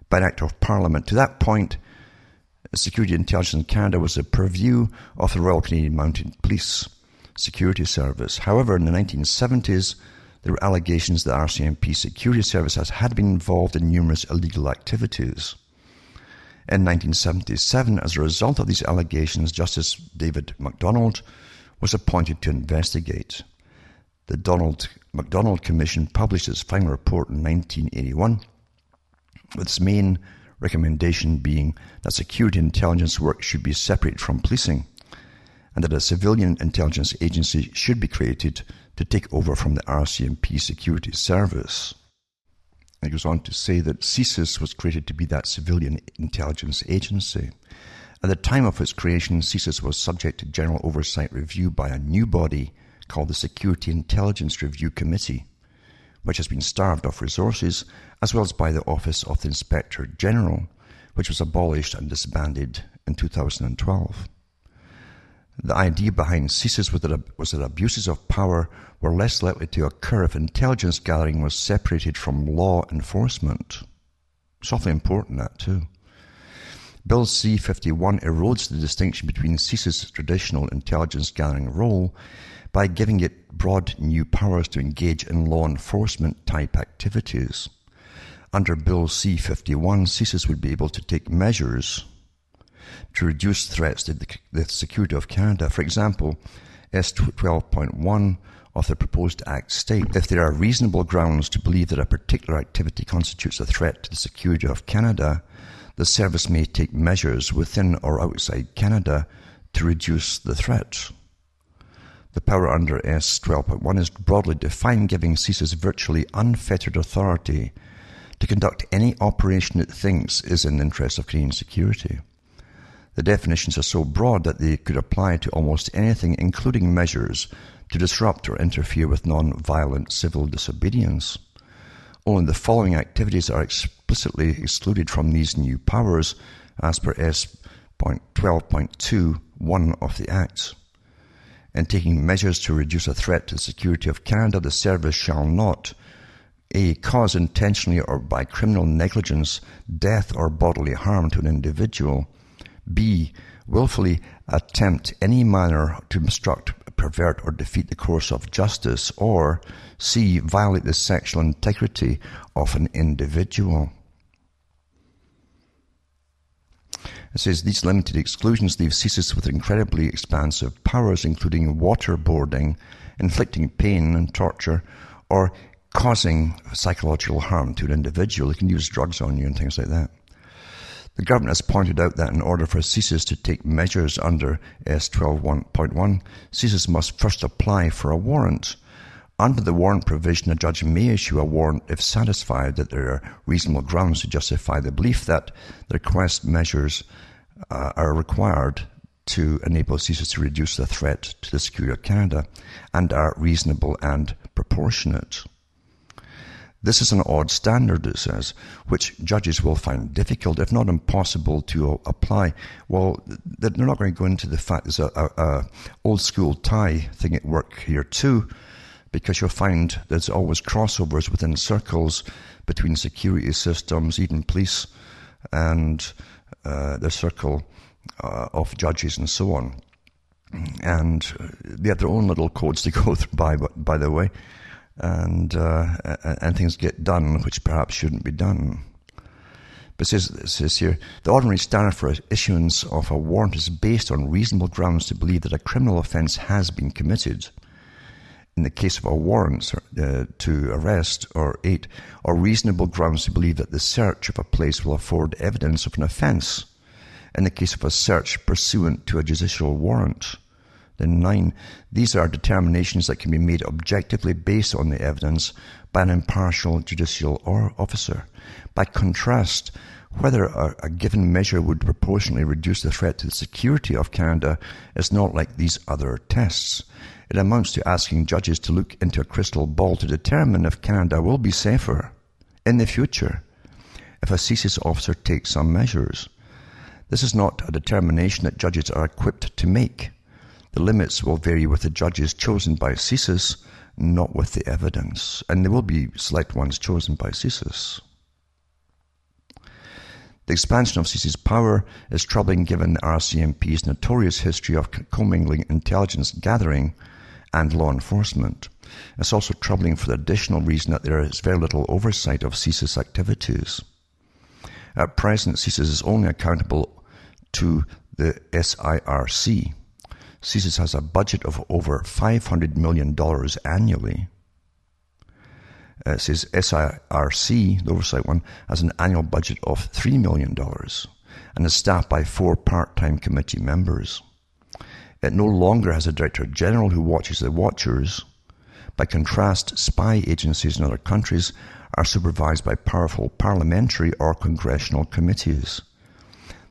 by an Act of Parliament. To that point, Security Intelligence in Canada was the purview of the Royal Canadian Mounted Police Security Service. However, in the nineteen seventies, there were allegations that R C M P security services had been involved in numerous illegal activities. In nineteen seventy-seven, as a result of these allegations, Justice David MacDonald was appointed to investigate. The Donald MacDonald Commission published its final report in nineteen eighty-one, with its main recommendation being that security intelligence work should be separated from policing, and that a civilian intelligence agency should be created to take over from the R C M P security service. It goes on to say that C S I S was created to be that civilian intelligence agency. At the time of its creation, C S I S was subject to general oversight review by a new body called the Security Intelligence Review Committee, which has been starved of resources, as well as by the Office of the Inspector General, which was abolished and disbanded in two thousand twelve. The idea behind C S I S was that abuses of power were less likely to occur if intelligence gathering was separated from law enforcement. It's awfully important, that too. Bill C fifty-one erodes the distinction between C S I S's traditional intelligence gathering role by giving it broad new powers to engage in law enforcement type activities. Under Bill C fifty-one, C S I S would be able to take measures to reduce threats to the security of Canada. For example, S twelve point one of the proposed Act states, if there are reasonable grounds to believe that a particular activity constitutes a threat to the security of Canada, the service may take measures within or outside Canada to reduce the threat. The power under S twelve point one is broadly defined, giving C S I S virtually unfettered authority to conduct any operation it thinks is in the interest of Canadian security. The definitions are so broad that they could apply to almost anything, including measures to disrupt or interfere with non-violent civil disobedience. Only the following activities are explicitly excluded from these new powers as per S twelve point two one of the Act. In taking measures to reduce a threat to the security of Canada, the service shall not a. cause intentionally or by criminal negligence death or bodily harm to an individual, b. willfully attempt any manner to obstruct, pervert, or defeat the course of justice, or c. violate the sexual integrity of an individual. It says these limited exclusions leave C S I S with incredibly expansive powers, including waterboarding, inflicting pain and torture, or causing psychological harm to an individual. They can use drugs on you and things like that. The government has pointed out that in order for C S I S to take measures under S twelve point one, C S I S must first apply for a warrant. Under the warrant provision, a judge may issue a warrant if satisfied that there are reasonable grounds to justify the belief that the request measures uh, are required to enable C S I S to reduce the threat to the security of Canada and are reasonable and proportionate. This is an odd standard, it says, which judges will find difficult, if not impossible, to apply. Well, they're not going to go into the fact there's a, a, a old-school tie thing at work here too, because you'll find there's always crossovers within circles between security systems, even police, and uh, the circle uh, of judges and so on. And they have their own little codes to go through by, by the way. And uh, and things get done which perhaps shouldn't be done. But it says, it says here, the ordinary standard for issuance of a warrant is based on reasonable grounds to believe that a criminal offence has been committed. In the case of a warrant uh, to arrest or eight, or reasonable grounds to believe that the search of a place will afford evidence of an offence. In the case of a search pursuant to a judicial warrant. Then nine, these are determinations that can be made objectively based on the evidence by an impartial judicial or officer. By contrast, whether a, a given measure would proportionally reduce the threat to the security of Canada is not like these other tests. It amounts to asking judges to look into a crystal ball to determine if Canada will be safer in the future if a C S I S officer takes some measures. This is not a determination that judges are equipped to make. The limits will vary with the judges chosen by C S I S, not with the evidence. And there will be select ones chosen by C S I S. The expansion of C S I's power is troubling given the R C M P's notorious history of commingling intelligence gathering and law enforcement. It's also troubling for the additional reason that there is very little oversight of C S I's activities. At present, C S I S is only accountable to the S I R C. C S I S has a budget of over five hundred million dollars annually. Uh, it says S I R C, the oversight one, has an annual budget of three million dollars and is staffed by four part-time committee members. It no longer has a director general who watches the watchers. By contrast, spy agencies in other countries are supervised by powerful parliamentary or congressional committees.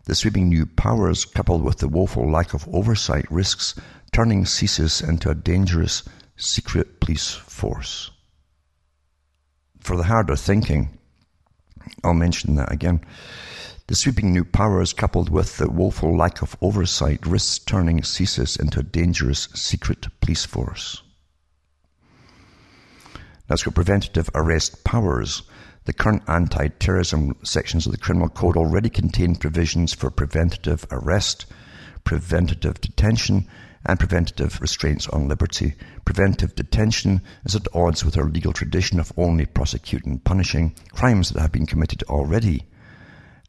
The sweeping new powers, coupled with the woeful lack of oversight, risks turning C S I S into a dangerous secret police force. For the harder thinking, I'll mention that again. The sweeping new powers, coupled with the woeful lack of oversight, risks turning C S I S into a dangerous secret police force. That's got preventative arrest powers. The current anti-terrorism sections of the Criminal Code already contain provisions for preventative arrest, preventative detention, and preventative restraints on liberty. Preventive detention is at odds with our legal tradition of only prosecuting and punishing crimes that have been committed already,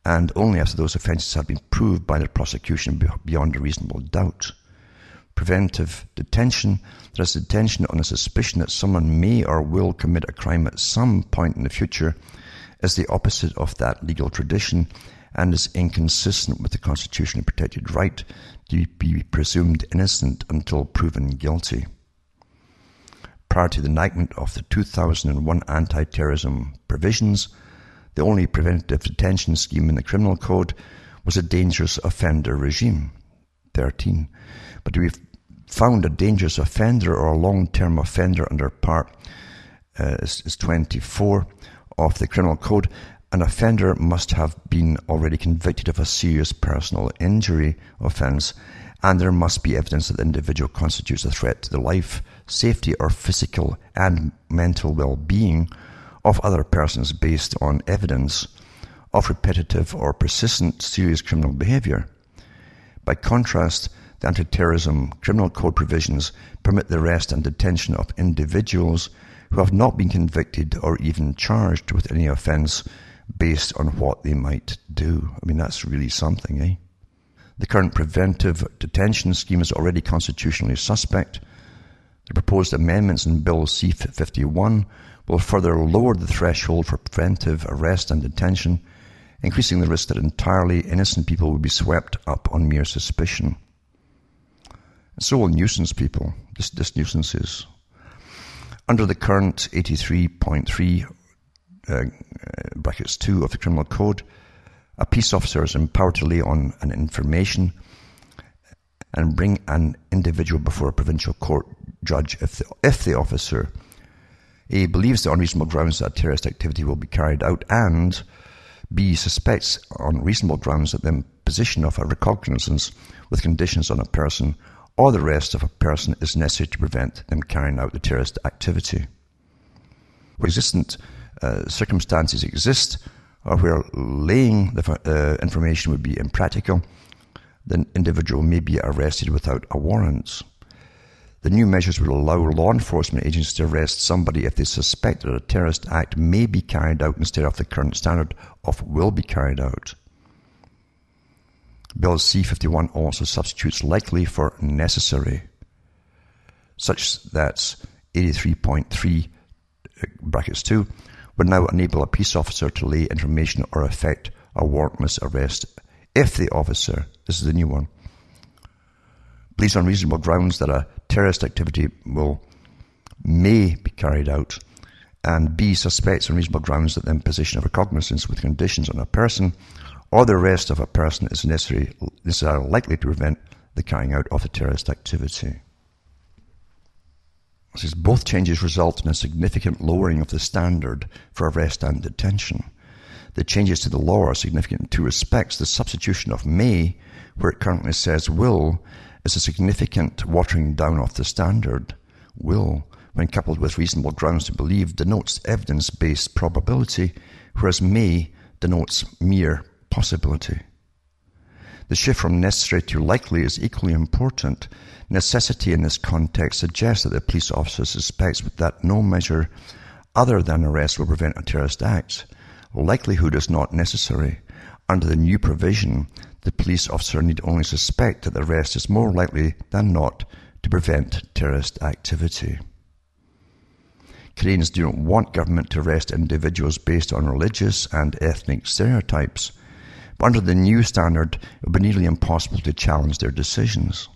and only after those offences have been proved by the prosecution beyond a reasonable doubt. Preventive detention, that is detention on a suspicion that someone may or will commit a crime at some point in the future, is the opposite of that legal tradition and is inconsistent with the constitutionally protected right to be presumed innocent until proven guilty. Prior to the enactment of the two thousand one anti-terrorism provisions, the only preventive detention scheme in the Criminal Code was a dangerous offender regime, thirteen. But we've found a dangerous offender or a long-term offender under part uh, is, is twenty-four of the Criminal Code. An offender must have been already convicted of a serious personal injury offence, and there must be evidence that the individual constitutes a threat to the life, safety, or physical and mental well-being of other persons based on evidence of repetitive or persistent serious criminal behaviour. By contrast, the anti-terrorism Criminal Code provisions permit the arrest and detention of individuals who have not been convicted or even charged with any offence based on what they might do. I mean, that's really something, eh? The current preventive detention scheme is already constitutionally suspect. The proposed amendments in Bill C fifty-one will further lower the threshold for preventive arrest and detention, increasing the risk that entirely innocent people will be swept up on mere suspicion. So will nuisance people, just, just nuisances. Under the current eighty-three point three, uh, brackets two of the Criminal Code, a peace officer is empowered to lay on an information and bring an individual before a provincial court judge if the, if the officer A believes that on reasonable grounds that terrorist activity will be carried out, and B suspects on reasonable grounds that the imposition of a recognizance with conditions on a person or the arrest of a person is necessary to prevent them carrying out the terrorist activity. Where existent uh, circumstances exist, or where laying the uh, information would be impractical, the individual may be arrested without a warrant. The new measures will allow law enforcement agencies to arrest somebody if they suspect that a terrorist act may be carried out instead of the current standard of will be carried out. Bill C fifty-one also substitutes likely for necessary, such that eighty-three point three brackets two would now enable a peace officer to lay information or effect a warrantless arrest if the officer, this is the new one, believes on reasonable grounds that a terrorist activity will may be carried out, and B suspects on reasonable grounds that the imposition of a cognizance with conditions on a person or the arrest of a person is necessary, is likely to prevent the carrying out of a terrorist activity. Says, both changes result in a significant lowering of the standard for arrest and detention. The changes to the law are significant in two respects. The substitution of may, where it currently says will, is a significant watering down of the standard. Will, when coupled with reasonable grounds to believe, denotes evidence-based probability, whereas may denotes mere possibility. The shift from necessary to likely is equally important. Necessity in this context suggests that the police officer suspects that no measure other than arrest will prevent a terrorist act. Likelihood is not necessary. Under the new provision, the police officer need only suspect that the arrest is more likely than not to prevent terrorist activity. Canadians do not want government to arrest individuals based on religious and ethnic stereotypes, but under the new standard, it would be nearly impossible to challenge their decisions.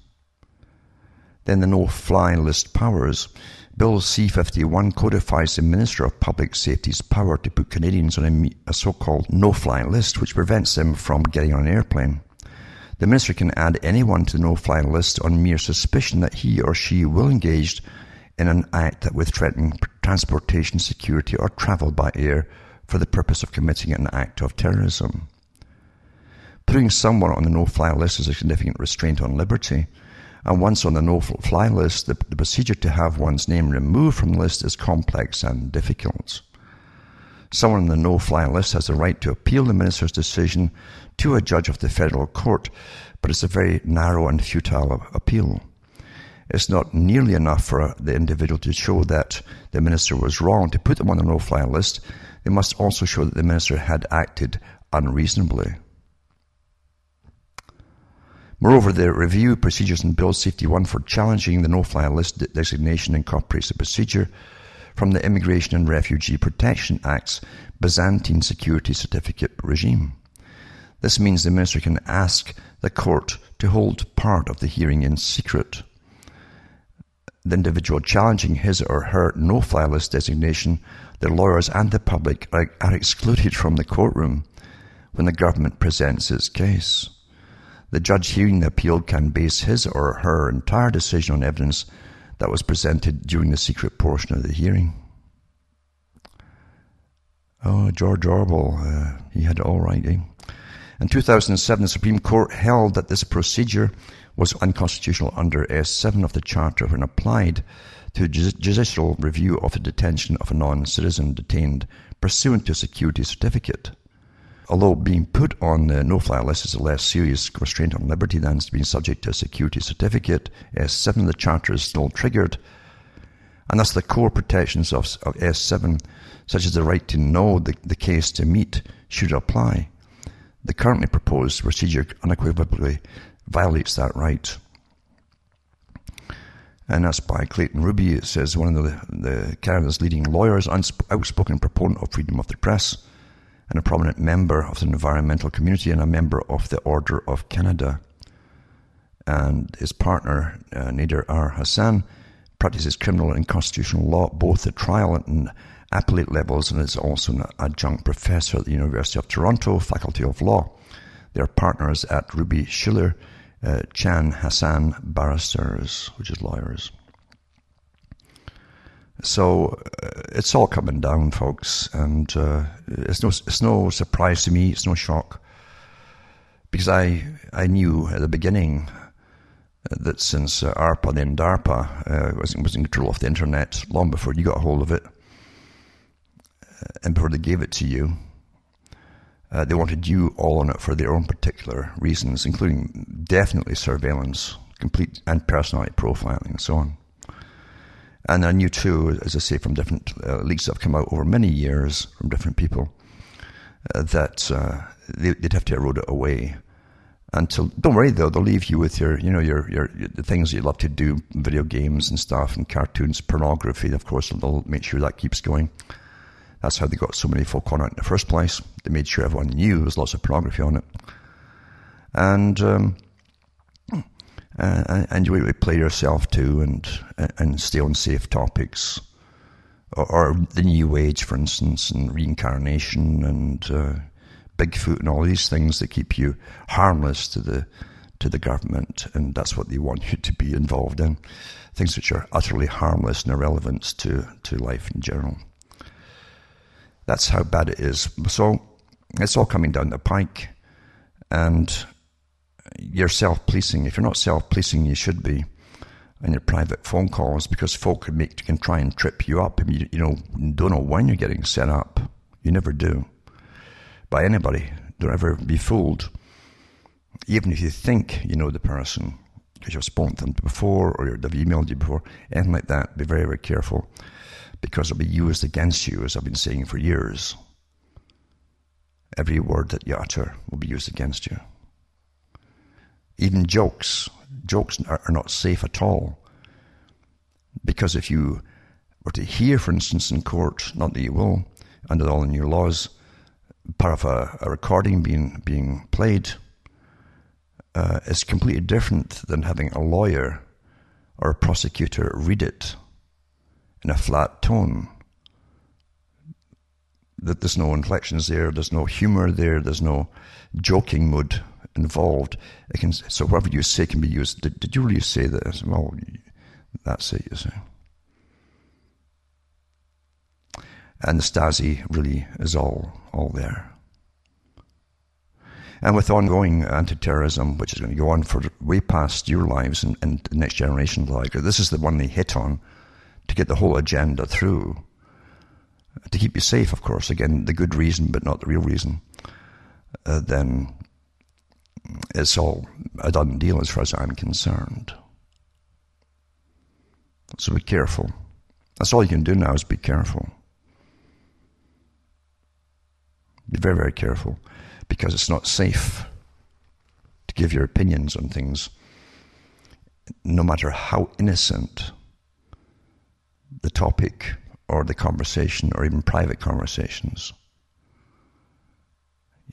Then the no-fly list powers. Bill C fifty-one codifies the Minister of Public Safety's power to put Canadians on a, a so-called no-fly list, which prevents them from getting on an airplane. The Minister can add anyone to the no-fly list on mere suspicion that he or she will engage in an act that would threaten transportation, security, or travel by air for the purpose of committing an act of terrorism. Putting someone on the no-fly list is a significant restraint on liberty, and once on the no-fly list, the, the procedure to have one's name removed from the list is complex and difficult. Someone on the no-fly list has the right to appeal the minister's decision to a judge of the federal court, but it's a very narrow and futile appeal. It's not nearly enough for the individual to show that the minister was wrong to put them on the no-fly list. They must also show that the minister had acted unreasonably. Moreover, the review procedures in Bill C fifty-one for challenging the no-fly list designation incorporates a procedure from the Immigration and Refugee Protection Act's Byzantine Security Certificate regime. This means the minister can ask the court to hold part of the hearing in secret. The individual challenging his or her no-fly list designation, their lawyers and the public are, are excluded from the courtroom when the government presents its case. The judge hearing the appeal can base his or her entire decision on evidence that was presented during the secret portion of the hearing. Oh, George Orwell, uh, he had it all right, eh? In two thousand seven, the Supreme Court held that this procedure was unconstitutional under S seven of the Charter when applied to judicial review of the detention of a non-citizen detained pursuant to a security certificate. Although being put on the no-fly list is a less serious restraint on liberty than being subject to a security certificate, S seven of the Charter is still triggered, and thus the core protections of, of S seven, such as the right to know the, the case to meet, should apply. The currently proposed procedure unequivocally violates that right. And that's by Clayton Ruby. It says, one of the, the Canada's leading lawyers, outspoken proponent of freedom of the press, and a prominent member of the environmental community and a member of the Order of Canada. And his partner, uh, Nader R. Hassan, practices criminal and constitutional law, both at trial and appellate levels, and is also an adjunct professor at the University of Toronto, Faculty of Law. They are partners at Ruby Schiller, uh, Chan Hassan Barristers, which is lawyers. So uh, it's all coming down, folks, and uh, it's no it's no surprise to me. It's no shock, because I I knew at the beginning that since uh, ARPA then DARPA uh, was was in control of the internet long before you got hold of it, and before they gave it to you, uh, they wanted you all on it for their own particular reasons, including definitely surveillance, complete and personality profiling, and so on. And I knew too, as I say, from different uh, leaks that have come out over many years from different people, uh, that uh, they, they'd have to erode it away. Until, don't worry though, they'll leave you with your, you know, your, your, your the things you love to do, video games and stuff, and cartoons, pornography. Of course, they'll make sure that keeps going. That's how they got so many folk on it in the first place. They made sure everyone knew there was lots of pornography on it, and. Um, Uh, and you really play yourself too, and and stay on safe topics, or, or the New Age, for instance, and reincarnation and uh, Bigfoot and all these things that keep you harmless to the to the government, and that's what they want you to be involved in, things which are utterly harmless and irrelevant to to life in general. That's how bad it is. So it's all coming down the pike, and. You're self-policing. If you're not self-policing, you should be on your private phone calls, because folk can make can try and trip you up. I mean, you, you know, don't know when you're getting set up. You never do. By anybody. Don't ever be fooled. Even if you think you know the person, because you've spoken to them before, or they've emailed you before, anything like that, be very, very careful, because it'll be used against you, as I've been saying for years. every word that you utter will be used against you. Even jokes. Jokes are not safe at all. Because if you were to hear, for instance, in court, not that you will, under all the new laws, part of a, a recording being being played uh, is completely different than having a lawyer or a prosecutor read it in a flat tone. That there's no inflections there, there's no humor there, there's no joking mood involved. It can, so whatever you say can be used. Did, did you really say this? Well, that's it, you see. And the Stasi really is all, all there. And with ongoing anti-terrorism, which is going to go on for way past your lives and, and the next generation's lives, this is the one they hit on to get the whole agenda through. To keep you safe, of course, again, the good reason but not the real reason, uh, then it's all a done deal as far as I'm concerned. So be careful. That's all you can do now is be careful. Be very, very careful, because it's not safe to give your opinions on things, no matter how innocent the topic or the conversation, or even private conversations.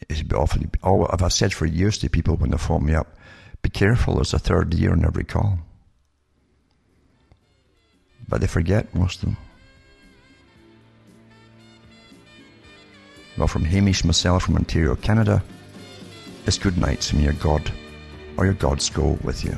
It'd be awfully. Oh, I've said for years to people when they phone me up, be careful, there's a third year in every call. But they forget, most of them. Well, from Hamish, myself, from Ontario, Canada, it's good nights, and may your God or your gods go with you.